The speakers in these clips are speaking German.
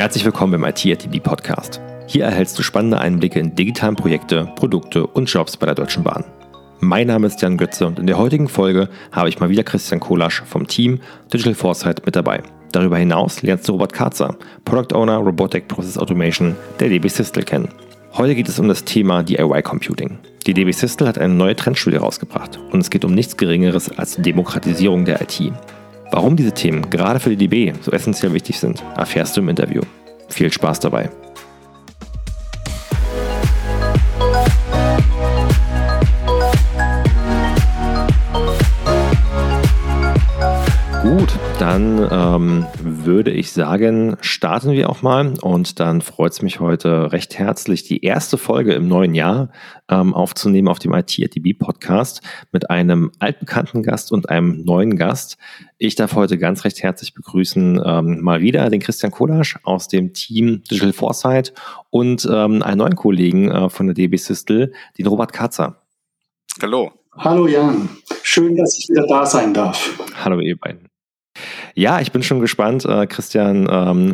Herzlich willkommen beim IT-ATD-Podcast. Hier erhältst du spannende Einblicke in digitale Projekte, Produkte und Jobs bei der Deutschen Bahn. Mein Name ist Jan Götze und in der heutigen Folge habe ich mal wieder Christian Kolasch vom Team Digital Foresight mit dabei. Darüber hinaus lernst du Robert Katzer, Product Owner Robotic Process Automation der DB Systel kennen. Heute geht es um das Thema DIY Computing. Die DB Systel hat eine neue Trendstudie rausgebracht und es geht um nichts Geringeres als die Demokratisierung der IT. Warum diese Themen gerade für die DB so essentiell wichtig sind, erfährst du im Interview. Viel Spaß dabei. Gut, dann würde ich sagen, starten wir auch mal und dann freut es mich heute recht herzlich, die erste Folge im neuen Jahr aufzunehmen auf dem IT-ATB-Podcast mit einem altbekannten Gast und einem neuen Gast. Ich darf heute ganz recht herzlich begrüßen mal wieder den Christian Kolasch aus dem Team Digital Foresight und einen neuen Kollegen von der DB Systel, den Robert Katzer. Hallo. Hallo Jan, schön, dass ich wieder da sein darf. Hallo ihr beiden. Ja, ich bin schon gespannt, Christian,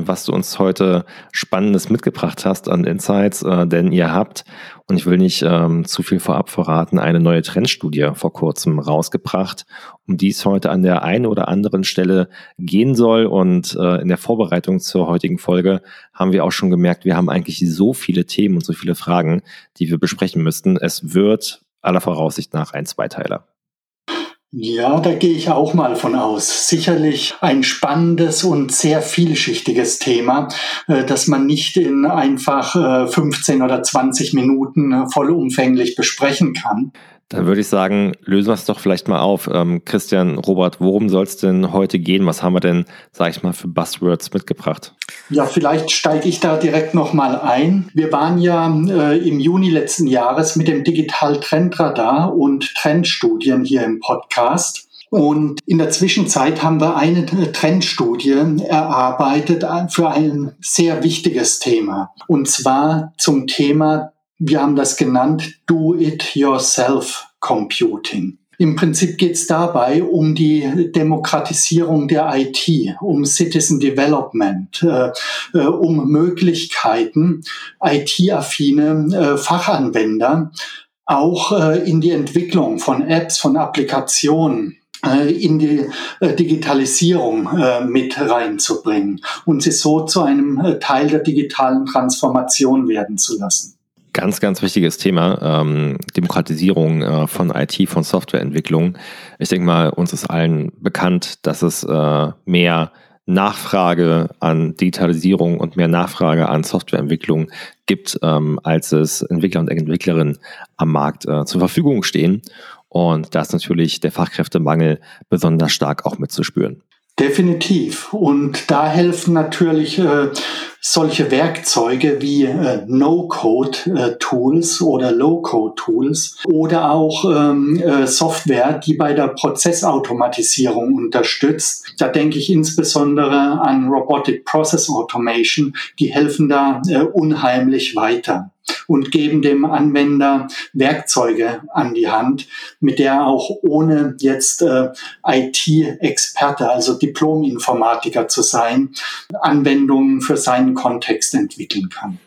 was du uns heute Spannendes mitgebracht hast an Insights, denn ihr habt, und ich will nicht zu viel vorab verraten, eine neue Trendstudie vor kurzem rausgebracht, um die es heute an der einen oder anderen Stelle gehen soll. Und in der Vorbereitung zur heutigen Folge haben wir auch schon gemerkt, wir haben eigentlich so viele Themen und so viele Fragen, die wir besprechen müssten. Es wird aller Voraussicht nach ein Zweiteiler. Ja, da gehe ich auch mal von aus. Sicherlich ein spannendes und sehr vielschichtiges Thema, das man nicht in einfach 15 oder 20 Minuten vollumfänglich besprechen kann. Dann würde ich sagen, lösen wir es doch vielleicht mal auf. Christian, Robert, worum soll es denn heute gehen? Was haben wir denn, sag ich mal, für Buzzwords mitgebracht? Ja, vielleicht steige ich da direkt nochmal ein. Wir waren ja im Juni letzten Jahres mit dem Digital-Trendradar und Trendstudien hier im Podcast. Und in der Zwischenzeit haben wir eine Trendstudie erarbeitet für ein sehr wichtiges Thema. Und zwar zum Thema, wir haben das genannt, Do-it-yourself-Computing. Im Prinzip geht es dabei um die Demokratisierung der IT, um Citizen Development, um Möglichkeiten, IT-affine Fachanwender auch in die Entwicklung von Apps, von Applikationen, in die Digitalisierung mit reinzubringen und sie so zu einem Teil der digitalen Transformation werden zu lassen. Ganz, ganz wichtiges Thema, Demokratisierung von IT, von Softwareentwicklung. Ich denke mal, uns ist allen bekannt, dass es mehr Nachfrage an Digitalisierung und mehr Nachfrage an Softwareentwicklung gibt, als es Entwickler und Entwicklerinnen am Markt zur Verfügung stehen. Und da ist natürlich der Fachkräftemangel besonders stark auch mitzuspüren. Definitiv. Und da helfen natürlich solche Werkzeuge wie No-Code-Tools oder Low-Code-Tools oder auch Software, die bei der Prozessautomatisierung unterstützt. Da denke ich insbesondere an Robotic Process Automation. Die helfen da unheimlich weiter und geben dem Anwender Werkzeuge an die Hand, mit der er auch ohne jetzt IT-Experte, also Diplom-Informatiker zu sein, Anwendungen für seinen Kontext entwickeln kann.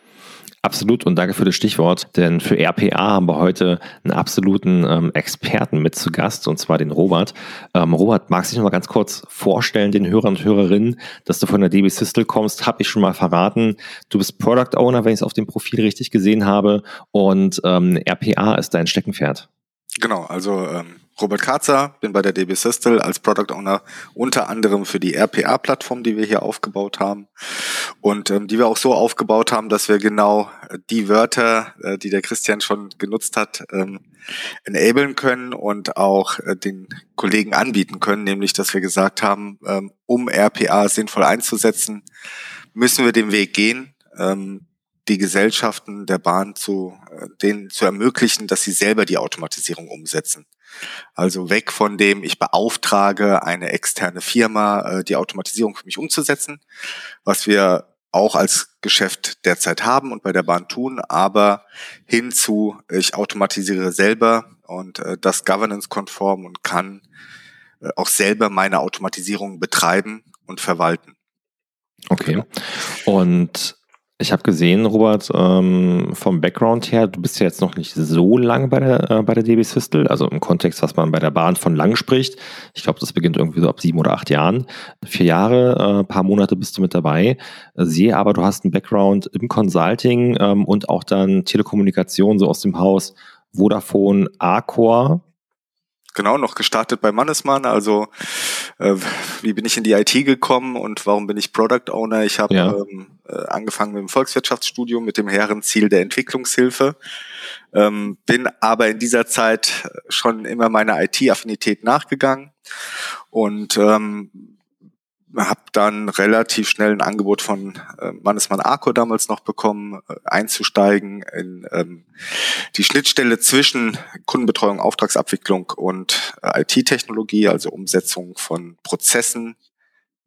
Absolut, und danke für das Stichwort, denn für RPA haben wir heute einen absoluten Experten mit zu Gast, und zwar den Robert. Robert, magst du dich noch mal ganz kurz vorstellen, den Hörern und Hörerinnen, dass du von der DB Systel kommst, habe ich schon mal verraten. Du bist Product Owner, wenn ich es auf dem Profil richtig gesehen habe, und RPA ist dein Steckenpferd. Genau, also Robert Katzer, bin bei der DB Systel als Product Owner unter anderem für die RPA-Plattform, die wir hier aufgebaut haben und die wir auch so aufgebaut haben, dass wir genau die Wörter, die der Christian schon genutzt hat, enablen können und auch den Kollegen anbieten können, nämlich dass wir gesagt haben, um RPA sinnvoll einzusetzen, müssen wir den Weg gehen, die Gesellschaften der Bahn denen zu ermöglichen, dass sie selber die Automatisierung umsetzen. Also weg von dem, ich beauftrage eine externe Firma, die Automatisierung für mich umzusetzen, was wir auch als Geschäft derzeit haben und bei der Bahn tun, aber hinzu, ich automatisiere selber und das governance-konform und kann auch selber meine Automatisierung betreiben und verwalten. Okay. Genau. Und ich habe gesehen, Robert, vom Background her, du bist ja jetzt noch nicht so lange bei der DB Systel, also im Kontext, was man bei der Bahn von lang spricht. Ich glaube, das beginnt irgendwie so ab 7 oder 8 Jahren. 4 Jahre, paar Monate bist du mit dabei. Sehe aber, du hast einen Background im Consulting und auch dann Telekommunikation, so aus dem Haus Vodafone, Accor. Genau, noch gestartet bei Mannesmann, also wie bin ich in die IT gekommen und warum bin ich Product Owner? Ich habe angefangen mit dem Volkswirtschaftsstudium, mit dem hehren Ziel der Entwicklungshilfe, bin aber in dieser Zeit schon immer meiner IT-Affinität nachgegangen und habe dann relativ schnell ein Angebot von Mannesmann Accor damals noch bekommen, einzusteigen in die Schnittstelle zwischen Kundenbetreuung, Auftragsabwicklung und IT-Technologie, also Umsetzung von Prozessen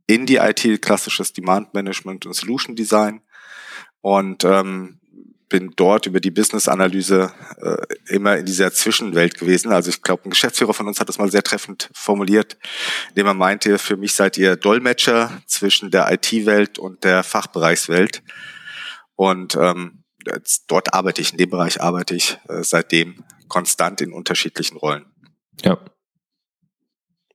in die IT, klassisches Demand Management und Solution Design, und bin dort über die Business-Analyse immer in dieser Zwischenwelt gewesen. Also ich glaube, ein Geschäftsführer von uns hat das mal sehr treffend formuliert, indem er meinte, für mich seid ihr Dolmetscher zwischen der IT-Welt und der Fachbereichswelt. Und dort arbeite ich, in dem Bereich arbeite ich seitdem konstant in unterschiedlichen Rollen. Ja.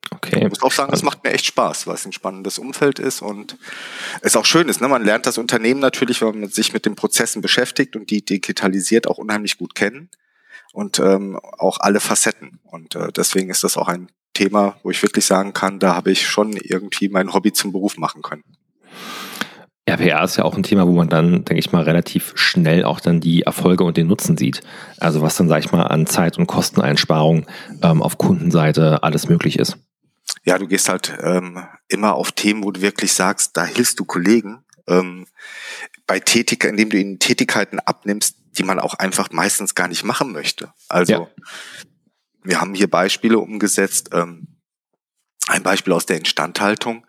Okay. Ich muss auch sagen, das macht mir echt Spaß, weil es ein spannendes Umfeld ist und es auch schön ist. Ne? Man lernt das Unternehmen natürlich, wenn man sich mit den Prozessen beschäftigt und die digitalisiert, auch unheimlich gut kennen und auch alle Facetten. Und deswegen ist das auch ein Thema, wo ich wirklich sagen kann, da habe ich schon irgendwie mein Hobby zum Beruf machen können. Ja, PR ist ja auch ein Thema, wo man dann, denke ich mal, relativ schnell auch dann die Erfolge und den Nutzen sieht. Also was dann, sage ich mal, an Zeit- und Kosteneinsparungen auf Kundenseite alles möglich ist. Ja, du gehst halt immer auf Themen, wo du wirklich sagst, da hilfst du Kollegen, indem du ihnen Tätigkeiten abnimmst, die man auch einfach meistens gar nicht machen möchte. Also wir haben hier Beispiele umgesetzt, ein Beispiel aus der Instandhaltung.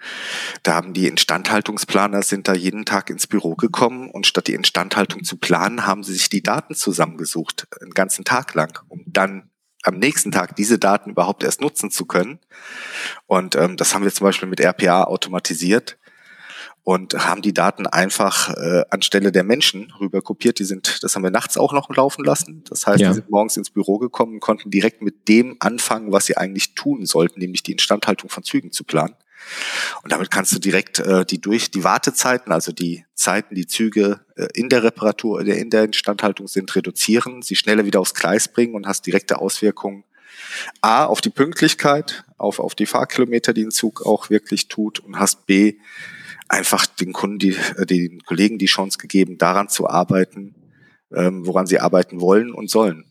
Da haben die Instandhaltungsplaner sind da jeden Tag ins Büro gekommen und statt die Instandhaltung zu planen, haben sie sich die Daten zusammengesucht, einen ganzen Tag lang, um dann am nächsten Tag diese Daten überhaupt erst nutzen zu können. Und das haben wir zum Beispiel mit RPA automatisiert und haben die Daten einfach anstelle der Menschen rüber kopiert. Das haben wir nachts auch noch laufen lassen. Das heißt, die sind morgens ins Büro gekommen und konnten direkt mit dem anfangen, was sie eigentlich tun sollten, nämlich die Instandhaltung von Zügen zu planen. Und damit kannst du direkt die Wartezeiten, also die Zeiten, die Züge in der Reparatur oder in der Instandhaltung sind, reduzieren, sie schneller wieder aufs Gleis bringen und hast direkte Auswirkungen A, auf die Pünktlichkeit, auf die Fahrkilometer, die ein Zug auch wirklich tut, und hast B, einfach den Kollegen die Chance gegeben, daran zu arbeiten, woran sie arbeiten wollen und sollen.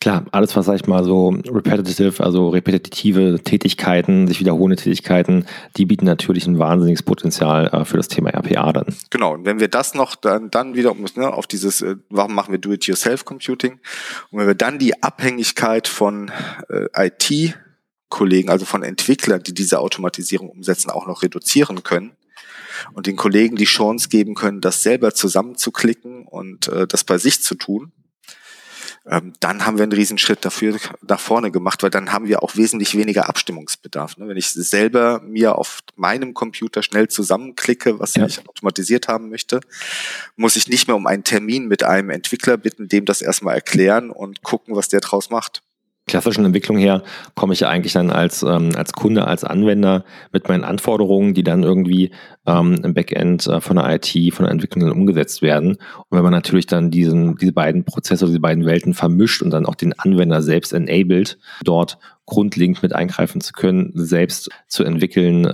Klar, alles was, sag ich mal, so repetitive, also repetitive Tätigkeiten, sich wiederholende Tätigkeiten, die bieten natürlich ein wahnsinniges Potenzial für das Thema RPA dann. Genau, und wenn wir das noch dann wieder auf dieses, warum machen wir Do-it-yourself-Computing? Und wenn wir dann die Abhängigkeit von IT-Kollegen, also von Entwicklern, die diese Automatisierung umsetzen, auch noch reduzieren können, und den Kollegen die Chance geben können, das selber zusammenzuklicken und das bei sich zu tun, dann haben wir einen Riesenschritt dafür nach vorne gemacht, weil dann haben wir auch wesentlich weniger Abstimmungsbedarf. Wenn ich selber mir auf meinem Computer schnell zusammenklicke, was ich automatisiert haben möchte, muss ich nicht mehr um einen Termin mit einem Entwickler bitten, dem das erstmal erklären und gucken, was der draus macht. Klassischen Entwicklung her komme ich ja eigentlich dann als Kunde, als Anwender mit meinen Anforderungen, die dann irgendwie im Backend von der IT, von der Entwicklung umgesetzt werden. Und wenn man natürlich dann diese beiden Prozesse, diese beiden Welten vermischt und dann auch den Anwender selbst enabled, dort grundlegend mit eingreifen zu können, selbst zu entwickeln,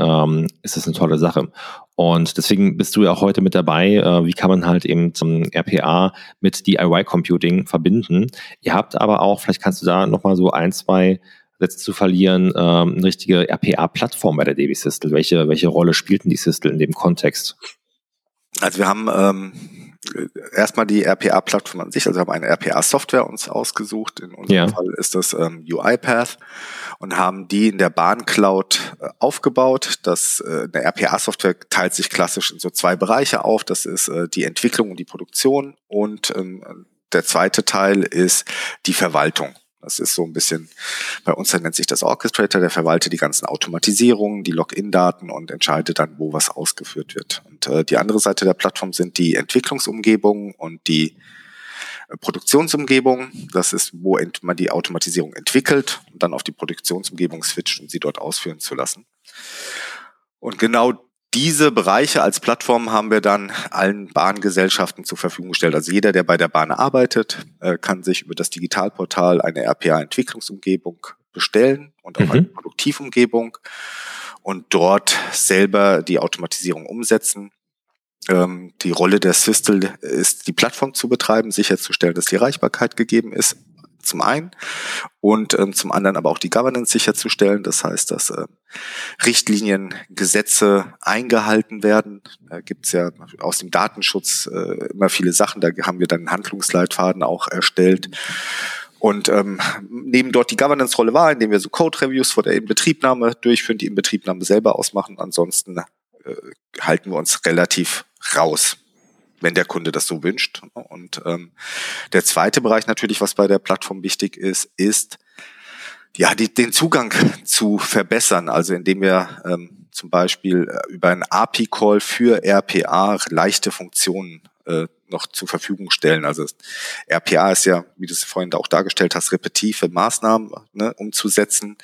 ist das eine tolle Sache. Und deswegen bist du ja auch heute mit dabei, wie kann man halt eben zum RPA mit DIY-Computing verbinden. Ihr habt aber auch, vielleicht kannst du da nochmal so 1, 2 Sätze zu verlieren, eine richtige RPA-Plattform bei der DB Systel. Welche Rolle spielten die Systel in dem Kontext? Also wir haben erstmal die RPA-Plattform an sich, also wir haben eine RPA-Software uns ausgesucht, in unserem Fall ist das UiPath, und haben die in der Bahn-Cloud aufgebaut. Eine RPA-Software teilt sich klassisch in so 2 Bereiche auf, das ist die Entwicklung und die Produktion, und der zweite Teil ist die Verwaltung. Das ist so ein bisschen, bei uns nennt sich das Orchestrator, der verwaltet die ganzen Automatisierungen, die Login-Daten und entscheidet dann, wo was ausgeführt wird. Und die andere Seite der Plattform sind die Entwicklungsumgebungen und die Produktionsumgebung, das ist, wo man die Automatisierung entwickelt und dann auf die Produktionsumgebung switcht, um sie dort ausführen zu lassen. Und genau diese Bereiche als Plattform haben wir dann allen Bahngesellschaften zur Verfügung gestellt. Also jeder, der bei der Bahn arbeitet, kann sich über das Digitalportal eine RPA-Entwicklungsumgebung bestellen und auch eine Produktivumgebung und dort selber die Automatisierung umsetzen. Die Rolle der Systel ist, die Plattform zu betreiben, sicherzustellen, dass die Erreichbarkeit gegeben ist, zum einen, und zum anderen aber auch die Governance sicherzustellen. Das heißt, dass Richtlinien, Gesetze eingehalten werden. Da gibt es ja aus dem Datenschutz immer viele Sachen. Da haben wir dann einen Handlungsleitfaden auch erstellt. Und nehmen dort die Governance-Rolle wahr, indem wir so Code-Reviews vor der Inbetriebnahme durchführen, die Inbetriebnahme selber ausmachen. Ansonsten halten wir uns relativ raus, wenn der Kunde das so wünscht. Und der zweite Bereich natürlich, was bei der Plattform wichtig ist, ist ja den Zugang zu verbessern. Also indem wir zum Beispiel über einen API-Call für RPA leichte Funktionen noch zur Verfügung stellen. Also RPA ist ja, wie du es vorhin auch dargestellt hast, repetitive Maßnahmen, ne, umzusetzen,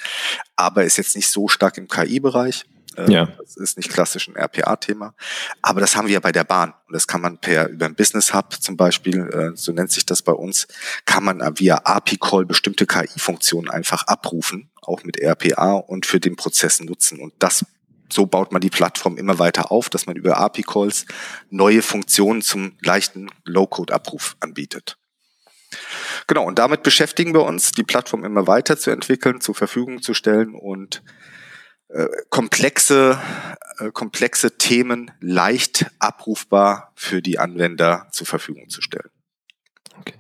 aber ist jetzt nicht so stark im KI-Bereich. Ja. Das ist nicht klassisch ein RPA-Thema. Aber das haben wir ja bei der Bahn. Und das kann man über ein Business Hub zum Beispiel, so nennt sich das bei uns, kann man via API-Call bestimmte KI-Funktionen einfach abrufen, auch mit RPA, und für den Prozess nutzen. Und so baut man die Plattform immer weiter auf, dass man über API-Calls neue Funktionen zum leichten Low-Code-Abruf anbietet. Genau, und damit beschäftigen wir uns, die Plattform immer weiter zu entwickeln, zur Verfügung zu stellen und komplexe Themen leicht abrufbar für die Anwender zur Verfügung zu stellen. Okay.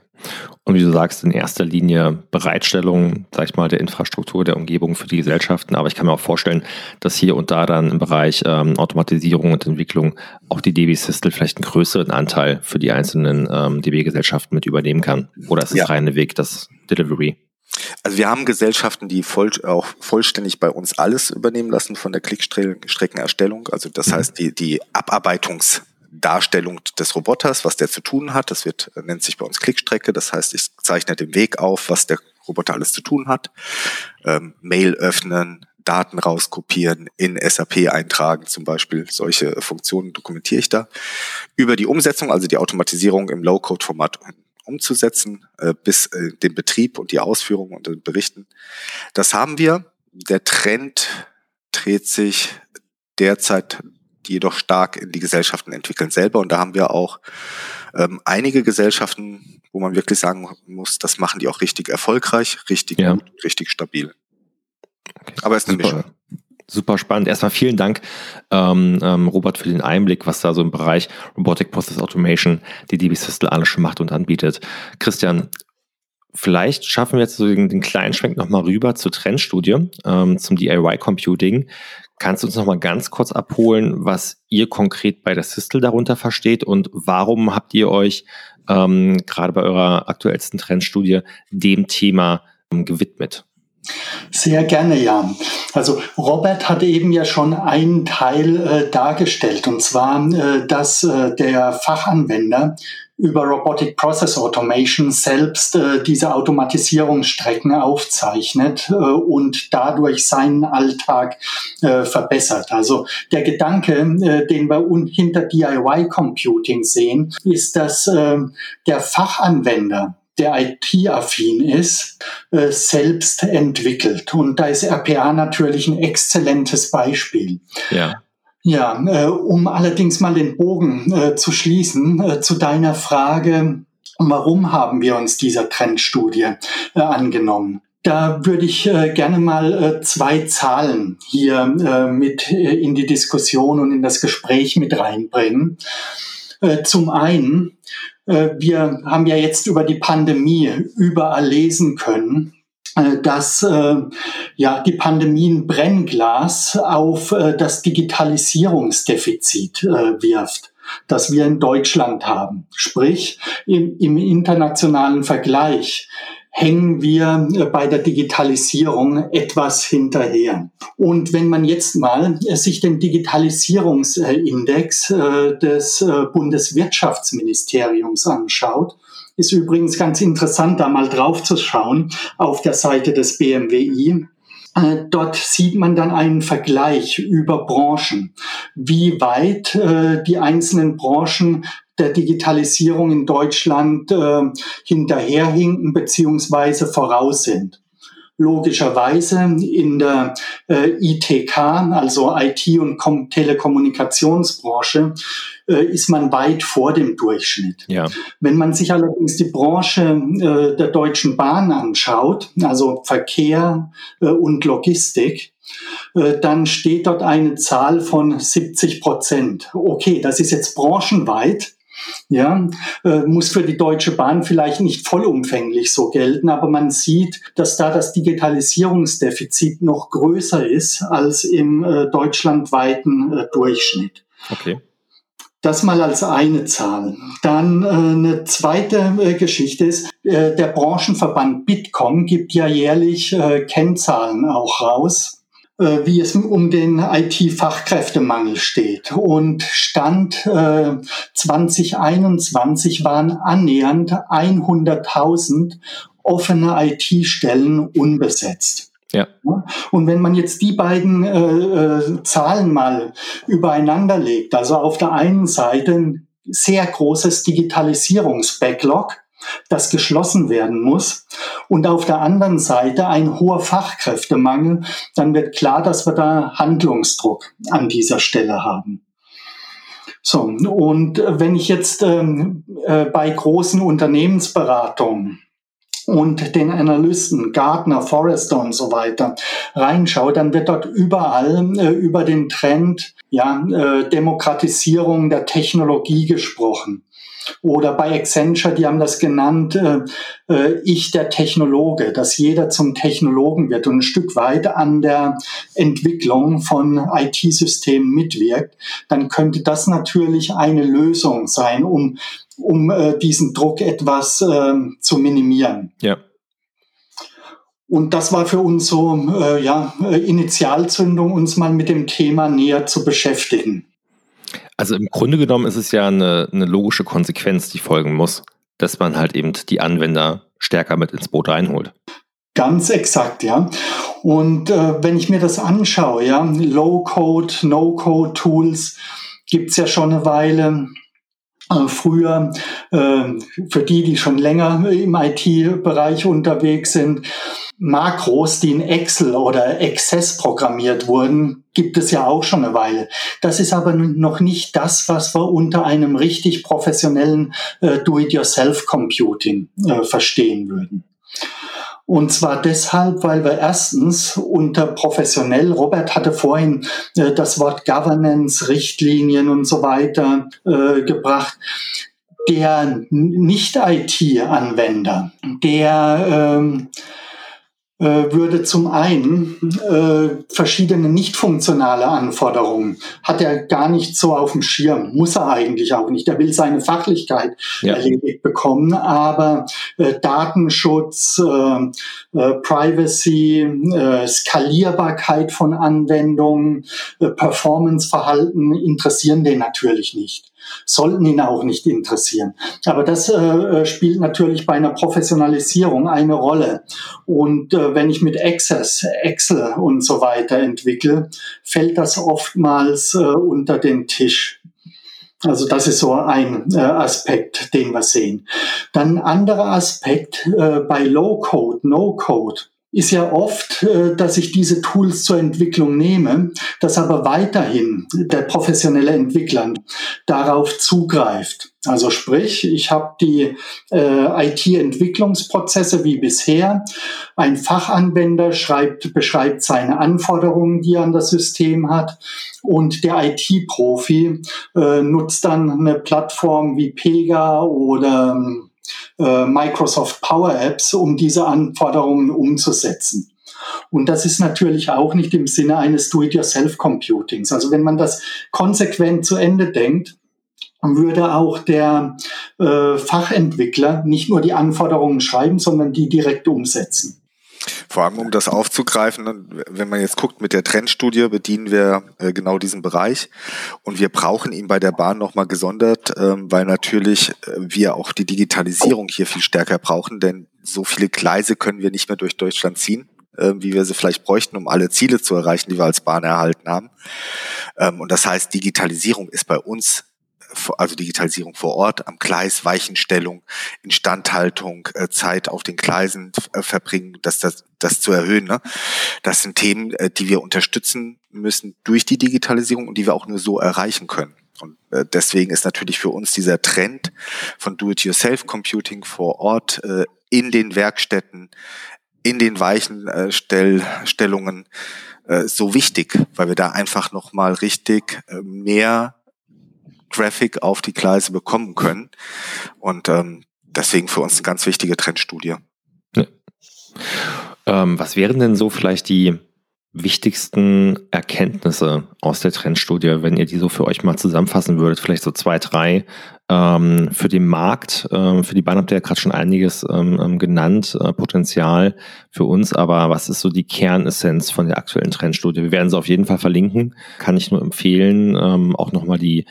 Und wie du sagst, in erster Linie Bereitstellung, sag ich mal, der Infrastruktur, der Umgebung für die Gesellschaften. Aber ich kann mir auch vorstellen, dass hier und da dann im Bereich Automatisierung und Entwicklung auch die DB Systel vielleicht einen größeren Anteil für die einzelnen DB-Gesellschaften mit übernehmen kann. Oder ist es reine Weg, das Delivery? Also wir haben Gesellschaften, die auch vollständig bei uns alles übernehmen lassen von der Klickstreckenerstellung. Also das heißt, die Abarbeitungsdarstellung des Roboters, was der zu tun hat, das nennt sich bei uns Klickstrecke. Das heißt, ich zeichne den Weg auf, was der Roboter alles zu tun hat. Mail öffnen, Daten rauskopieren, in SAP eintragen zum Beispiel. Solche Funktionen dokumentiere ich da. Über die Umsetzung, also die Automatisierung im Low-Code-Format umzusetzen, bis den Betrieb und die Ausführung und den Berichten. Das haben wir. Der Trend dreht sich derzeit jedoch stark in die Gesellschaften entwickeln selber. Und da haben wir auch einige Gesellschaften, wo man wirklich sagen muss, das machen die auch richtig erfolgreich, richtig gut, richtig stabil. Okay. Aber es ist eine Mischung. Super spannend. Erstmal vielen Dank, Robert, für den Einblick, was da so im Bereich Robotic Process Automation die DB Systel alles schon macht und anbietet. Christian, vielleicht schaffen wir jetzt so den kleinen Schwenk nochmal rüber zur Trendstudie, zum DIY Computing. Kannst du uns nochmal ganz kurz abholen, was ihr konkret bei der Systel darunter versteht und warum habt ihr euch gerade bei eurer aktuellsten Trendstudie dem Thema gewidmet? Sehr gerne, Jan. Also Robert hat eben ja schon einen Teil dargestellt, und zwar, dass der Fachanwender über Robotic Process Automation selbst diese Automatisierungsstrecken aufzeichnet und dadurch seinen Alltag verbessert. Also der Gedanke, den wir hinter DIY Computing sehen, ist, dass der Fachanwender, der IT-affin ist, selbst entwickelt. Und da ist RPA natürlich ein exzellentes Beispiel. Ja, um allerdings mal den Bogen zu schließen zu deiner Frage, warum haben wir uns dieser Trendstudie angenommen? Da würde ich gerne mal zwei Zahlen hier mit in die Diskussion und in das Gespräch mit reinbringen. Zum einen, wir haben ja jetzt über die Pandemie überall lesen können, dass ja die Pandemie ein Brennglas auf das Digitalisierungsdefizit wirft, das wir in Deutschland haben. Sprich, im internationalen Vergleich hängen wir bei der Digitalisierung etwas hinterher. Und wenn man jetzt mal sich den Digitalisierungsindex des Bundeswirtschaftsministeriums anschaut, ist übrigens ganz interessant, da mal drauf zu schauen auf der Seite des BMWI. Dort sieht man dann einen Vergleich über Branchen, wie weit die einzelnen Branchen der Digitalisierung in Deutschland hinterherhinken bzw. voraus sind. Logischerweise in der ITK, also IT- und Telekommunikationsbranche, ist man weit vor dem Durchschnitt. Ja. Wenn man sich allerdings die Branche der Deutschen Bahn anschaut, also Verkehr und Logistik, dann steht dort eine Zahl von 70%. Okay, das ist jetzt branchenweit. Ja, muss für die Deutsche Bahn vielleicht nicht vollumfänglich so gelten, aber man sieht, dass da das Digitalisierungsdefizit noch größer ist als im deutschlandweiten Durchschnitt. Okay. Das mal als eine Zahl. Dann eine zweite Geschichte ist, der Branchenverband Bitkom gibt ja jährlich Kennzahlen auch raus, wie es um den IT-Fachkräftemangel steht. Und Stand 2021 waren annähernd 100.000 offene IT-Stellen unbesetzt. Ja. Und wenn man jetzt die beiden Zahlen mal übereinander legt, also auf der einen Seite ein sehr großes Digitalisierungs-Backlog, das geschlossen werden muss, und auf der anderen Seite ein hoher Fachkräftemangel, dann wird klar, dass wir da Handlungsdruck an dieser Stelle haben. So, und wenn ich jetzt bei großen Unternehmensberatungen und den Analysten Gartner, Forrester und so weiter reinschaue, dann wird dort überall über den Trend Demokratisierung der Technologie gesprochen. Oder bei Accenture, die haben das genannt, ich der Technologe, dass jeder zum Technologen wird und ein Stück weit an der Entwicklung von IT-Systemen mitwirkt, dann könnte das natürlich eine Lösung sein, um diesen Druck etwas zu minimieren. Ja. Und das war für uns so Initialzündung, uns mal mit dem Thema näher zu beschäftigen. Also im Grunde genommen ist es ja eine logische Konsequenz, die folgen muss, dass man halt eben die Anwender stärker mit ins Boot reinholt. Ganz exakt, ja. Und wenn ich mir das anschaue, ja, Low-Code, No-Code-Tools gibt's ja schon eine Weile. Früher, für die schon länger im IT-Bereich unterwegs sind, Makros, die in Excel oder Access programmiert wurden, gibt es ja auch schon eine Weile. Das ist aber noch nicht das, was wir unter einem richtig professionellen Do-it-yourself-Computing verstehen würden. Und zwar deshalb, weil wir erstens unter professionell, Robert hatte vorhin das Wort Governance, Richtlinien und so weiter gebracht, der Nicht-IT-Anwender, der würde zum einen verschiedene nicht funktionale Anforderungen, hat er gar nicht so auf dem Schirm, muss er eigentlich auch nicht. Er will seine Fachlichkeit erledigt bekommen, aber Datenschutz, Privacy, Skalierbarkeit von Anwendungen, Performanceverhalten interessieren den natürlich nicht. Sollten ihn auch nicht interessieren. Aber das spielt natürlich bei einer Professionalisierung eine Rolle. Und wenn ich mit Access, Excel und so weiter entwickle, fällt das oftmals unter den Tisch. Also das ist so ein Aspekt, den wir sehen. Dann ein anderer Aspekt bei Low-Code, No-Code. Ist ja oft, dass ich diese Tools zur Entwicklung nehme, dass aber weiterhin der professionelle Entwickler darauf zugreift. Also sprich, ich habe die IT-Entwicklungsprozesse wie bisher. Ein Fachanwender beschreibt seine Anforderungen, die er an das System hat. Und der IT-Profi nutzt dann eine Plattform wie Pega oder Microsoft Power Apps, um diese Anforderungen umzusetzen. Und das ist natürlich auch nicht im Sinne eines Do-it-yourself-Computings. Also wenn man das konsequent zu Ende denkt, würde auch der Fachentwickler nicht nur die Anforderungen schreiben, sondern die direkt umsetzen. Vor allem, um das aufzugreifen, wenn man jetzt guckt, mit der Trendstudie bedienen wir genau diesen Bereich und wir brauchen ihn bei der Bahn nochmal gesondert, weil natürlich wir auch die Digitalisierung hier viel stärker brauchen, denn so viele Gleise können wir nicht mehr durch Deutschland ziehen, wie wir sie vielleicht bräuchten, um alle Ziele zu erreichen, die wir als Bahn erhalten haben. Und das heißt, Digitalisierung ist bei uns, also Digitalisierung vor Ort, am Gleis, Weichenstellung, Instandhaltung, Zeit auf den Gleisen verbringen, das zu erhöhen. Ne? Das sind Themen, die wir unterstützen müssen durch die Digitalisierung und die wir auch nur so erreichen können. Und deswegen ist natürlich für uns dieser Trend von Do-it-yourself-Computing vor Ort in den Werkstätten, in den Weichenstellungen so wichtig, weil wir da einfach nochmal richtig mehr Traffic auf die Gleise bekommen können und deswegen für uns eine ganz wichtige Trendstudie. Ja. Was wären denn so vielleicht die wichtigsten Erkenntnisse aus der Trendstudie, wenn ihr die so für euch mal zusammenfassen würdet, vielleicht so 2, 3 für den Markt, für die Bahn habt ihr ja gerade schon einiges genannt, Potenzial für uns, aber was ist so die Kernessenz von der aktuellen Trendstudie? Wir werden sie auf jeden Fall verlinken, kann ich nur empfehlen, auch nochmal die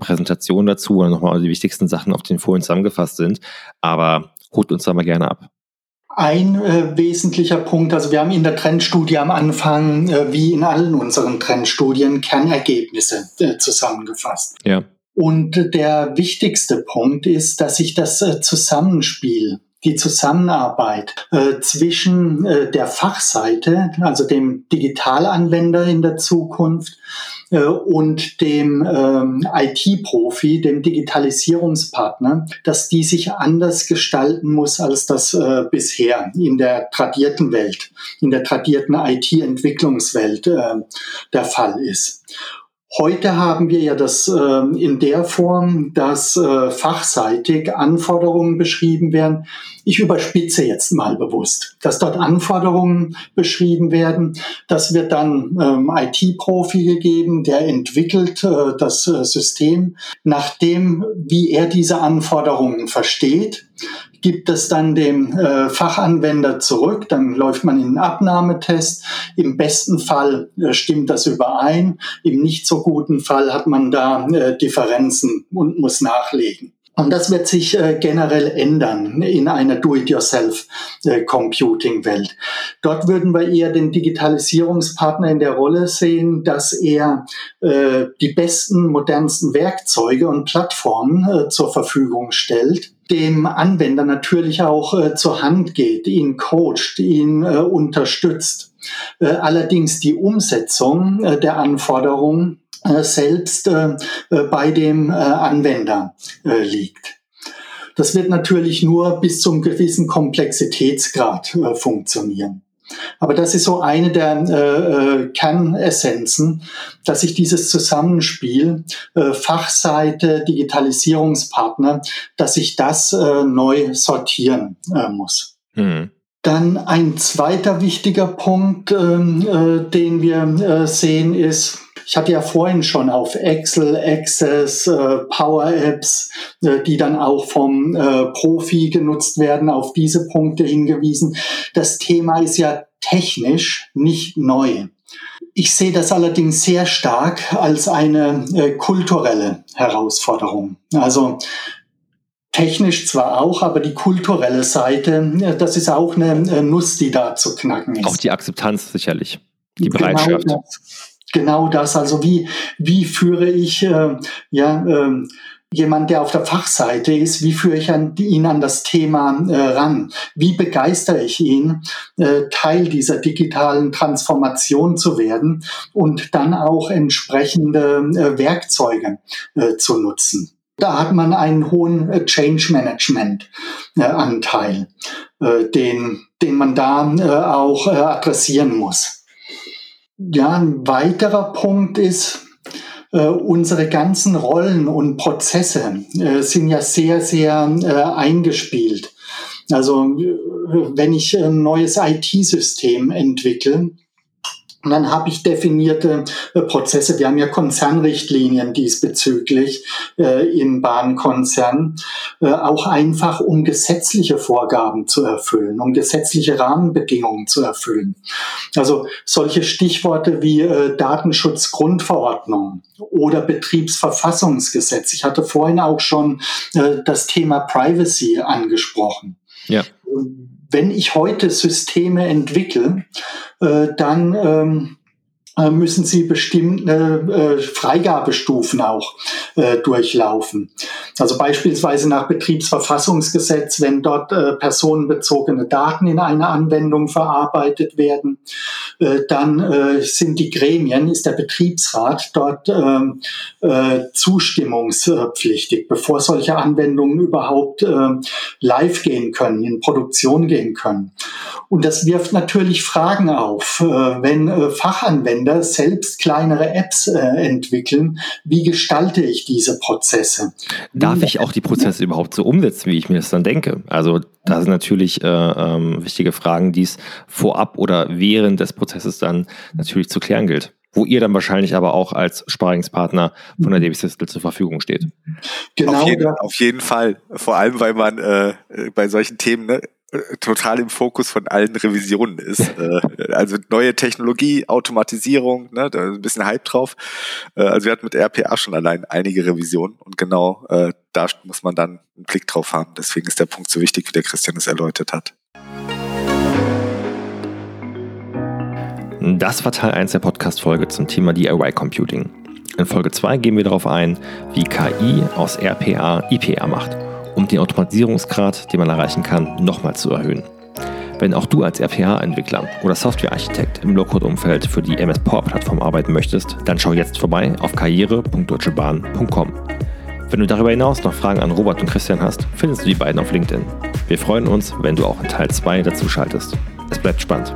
Präsentation dazu oder nochmal die wichtigsten Sachen auf den Folien zusammengefasst sind, aber holt uns da mal gerne ab. Ein wesentlicher Punkt, also wir haben in der Trendstudie am Anfang, wie in allen unseren Trendstudien, Kernergebnisse zusammengefasst. Ja. Und der wichtigste Punkt ist, dass sich das Zusammenspiel, die Zusammenarbeit zwischen der Fachseite, also dem Digitalanwender in der Zukunft und dem IT-Profi, dem Digitalisierungspartner, dass die sich anders gestalten muss, als das bisher in der tradierten Welt, in der tradierten IT-Entwicklungswelt der Fall ist. Heute haben wir ja das in der Form, dass fachseitig Anforderungen beschrieben werden. Ich überspitze jetzt mal bewusst, dass dort Anforderungen beschrieben werden. Das wird dann IT-Profi gegeben, der entwickelt das System. Nachdem, wie er diese Anforderungen versteht, gibt es dann dem Fachanwender zurück, dann läuft man in einen Abnahmetest. Im besten Fall stimmt das überein, im nicht so guten Fall hat man da Differenzen und muss nachlegen. Und das wird sich generell ändern in einer Do-it-yourself-Computing-Welt. Dort würden wir eher den Digitalisierungspartner in der Rolle sehen, dass er die besten, modernsten Werkzeuge und Plattformen zur Verfügung stellt, dem Anwender natürlich auch zur Hand geht, ihn coacht, ihn unterstützt. Allerdings die Umsetzung der Anforderungen selbst bei dem Anwender liegt. Das wird natürlich nur bis zum gewissen Komplexitätsgrad funktionieren. Aber das ist so eine der Kernessenzen, dass sich dieses Zusammenspiel Fachseite, Digitalisierungspartner, dass sich das neu sortieren muss. Mhm. Dann ein zweiter wichtiger Punkt, den wir sehen, ist, ich hatte ja vorhin schon auf Excel, Access, Power Apps, die dann auch vom Profi genutzt werden, auf diese Punkte hingewiesen. Das Thema ist ja technisch nicht neu. Ich sehe das allerdings sehr stark als eine kulturelle Herausforderung. Also technisch zwar auch, aber die kulturelle Seite, das ist auch eine Nuss, die da zu knacken ist. Auch die Akzeptanz sicherlich, die Bereitschaft. Genau das, also wie führe ich jemand, der auf der Fachseite ist, wie führe ich ihn an das Thema ran? Wie begeistere ich ihn, Teil dieser digitalen Transformation zu werden und dann auch entsprechende Werkzeuge zu nutzen? Da hat man einen hohen Change-Management-Anteil, den man da auch adressieren muss. Ja, ein weiterer Punkt ist, unsere ganzen Rollen und Prozesse sind ja sehr, sehr eingespielt. Also wenn ich ein neues IT-System entwickle, Und dann habe ich definierte Prozesse. Wir haben ja Konzernrichtlinien diesbezüglich im Bahnkonzern, auch einfach, um gesetzliche Vorgaben zu erfüllen, um gesetzliche Rahmenbedingungen zu erfüllen. Also solche Stichworte wie Datenschutzgrundverordnung oder Betriebsverfassungsgesetz. Ich hatte vorhin auch schon das Thema Privacy angesprochen. Ja. Wenn ich heute Systeme entwickle, dann müssen sie bestimmte Freigabestufen auch durchlaufen. Also beispielsweise nach Betriebsverfassungsgesetz, wenn dort personenbezogene Daten in einer Anwendung verarbeitet werden, dann sind die Gremien, ist der Betriebsrat dort zustimmungspflichtig, bevor solche Anwendungen überhaupt live gehen können, in Produktion gehen können. Und das wirft natürlich Fragen auf, wenn Fachanwendungen selbst kleinere Apps entwickeln. Wie gestalte ich diese Prozesse? Darf ich auch die Prozesse überhaupt so umsetzen, wie ich mir das dann denke? Also das sind natürlich wichtige Fragen, die es vorab oder während des Prozesses dann natürlich zu klären gilt, wo ihr dann wahrscheinlich aber auch als Sparringspartner von der DB Systel zur Verfügung steht. Genau, auf jeden Fall. Vor allem, weil man bei solchen Themen, ne, total im Fokus von allen Revisionen ist. Also neue Technologie, Automatisierung, ne, da ist ein bisschen Hype drauf. Also wir hatten mit RPA schon allein einige Revisionen und genau da muss man dann einen Blick drauf haben. Deswegen ist der Punkt so wichtig, wie der Christian es erläutert hat. Das war Teil 1 der Podcast-Folge zum Thema DIY-Computing. In Folge 2 gehen wir darauf ein, wie KI aus RPA IPA macht, um den Automatisierungsgrad, den man erreichen kann, nochmal zu erhöhen. Wenn auch du als RPA-Entwickler oder Softwarearchitekt im Low-Code-Umfeld für die MS Power-Plattform arbeiten möchtest, dann schau jetzt vorbei auf karriere.deutschebahn.com. Wenn du darüber hinaus noch Fragen an Robert und Christian hast, findest du die beiden auf LinkedIn. Wir freuen uns, wenn du auch in Teil 2 dazu schaltest. Es bleibt spannend.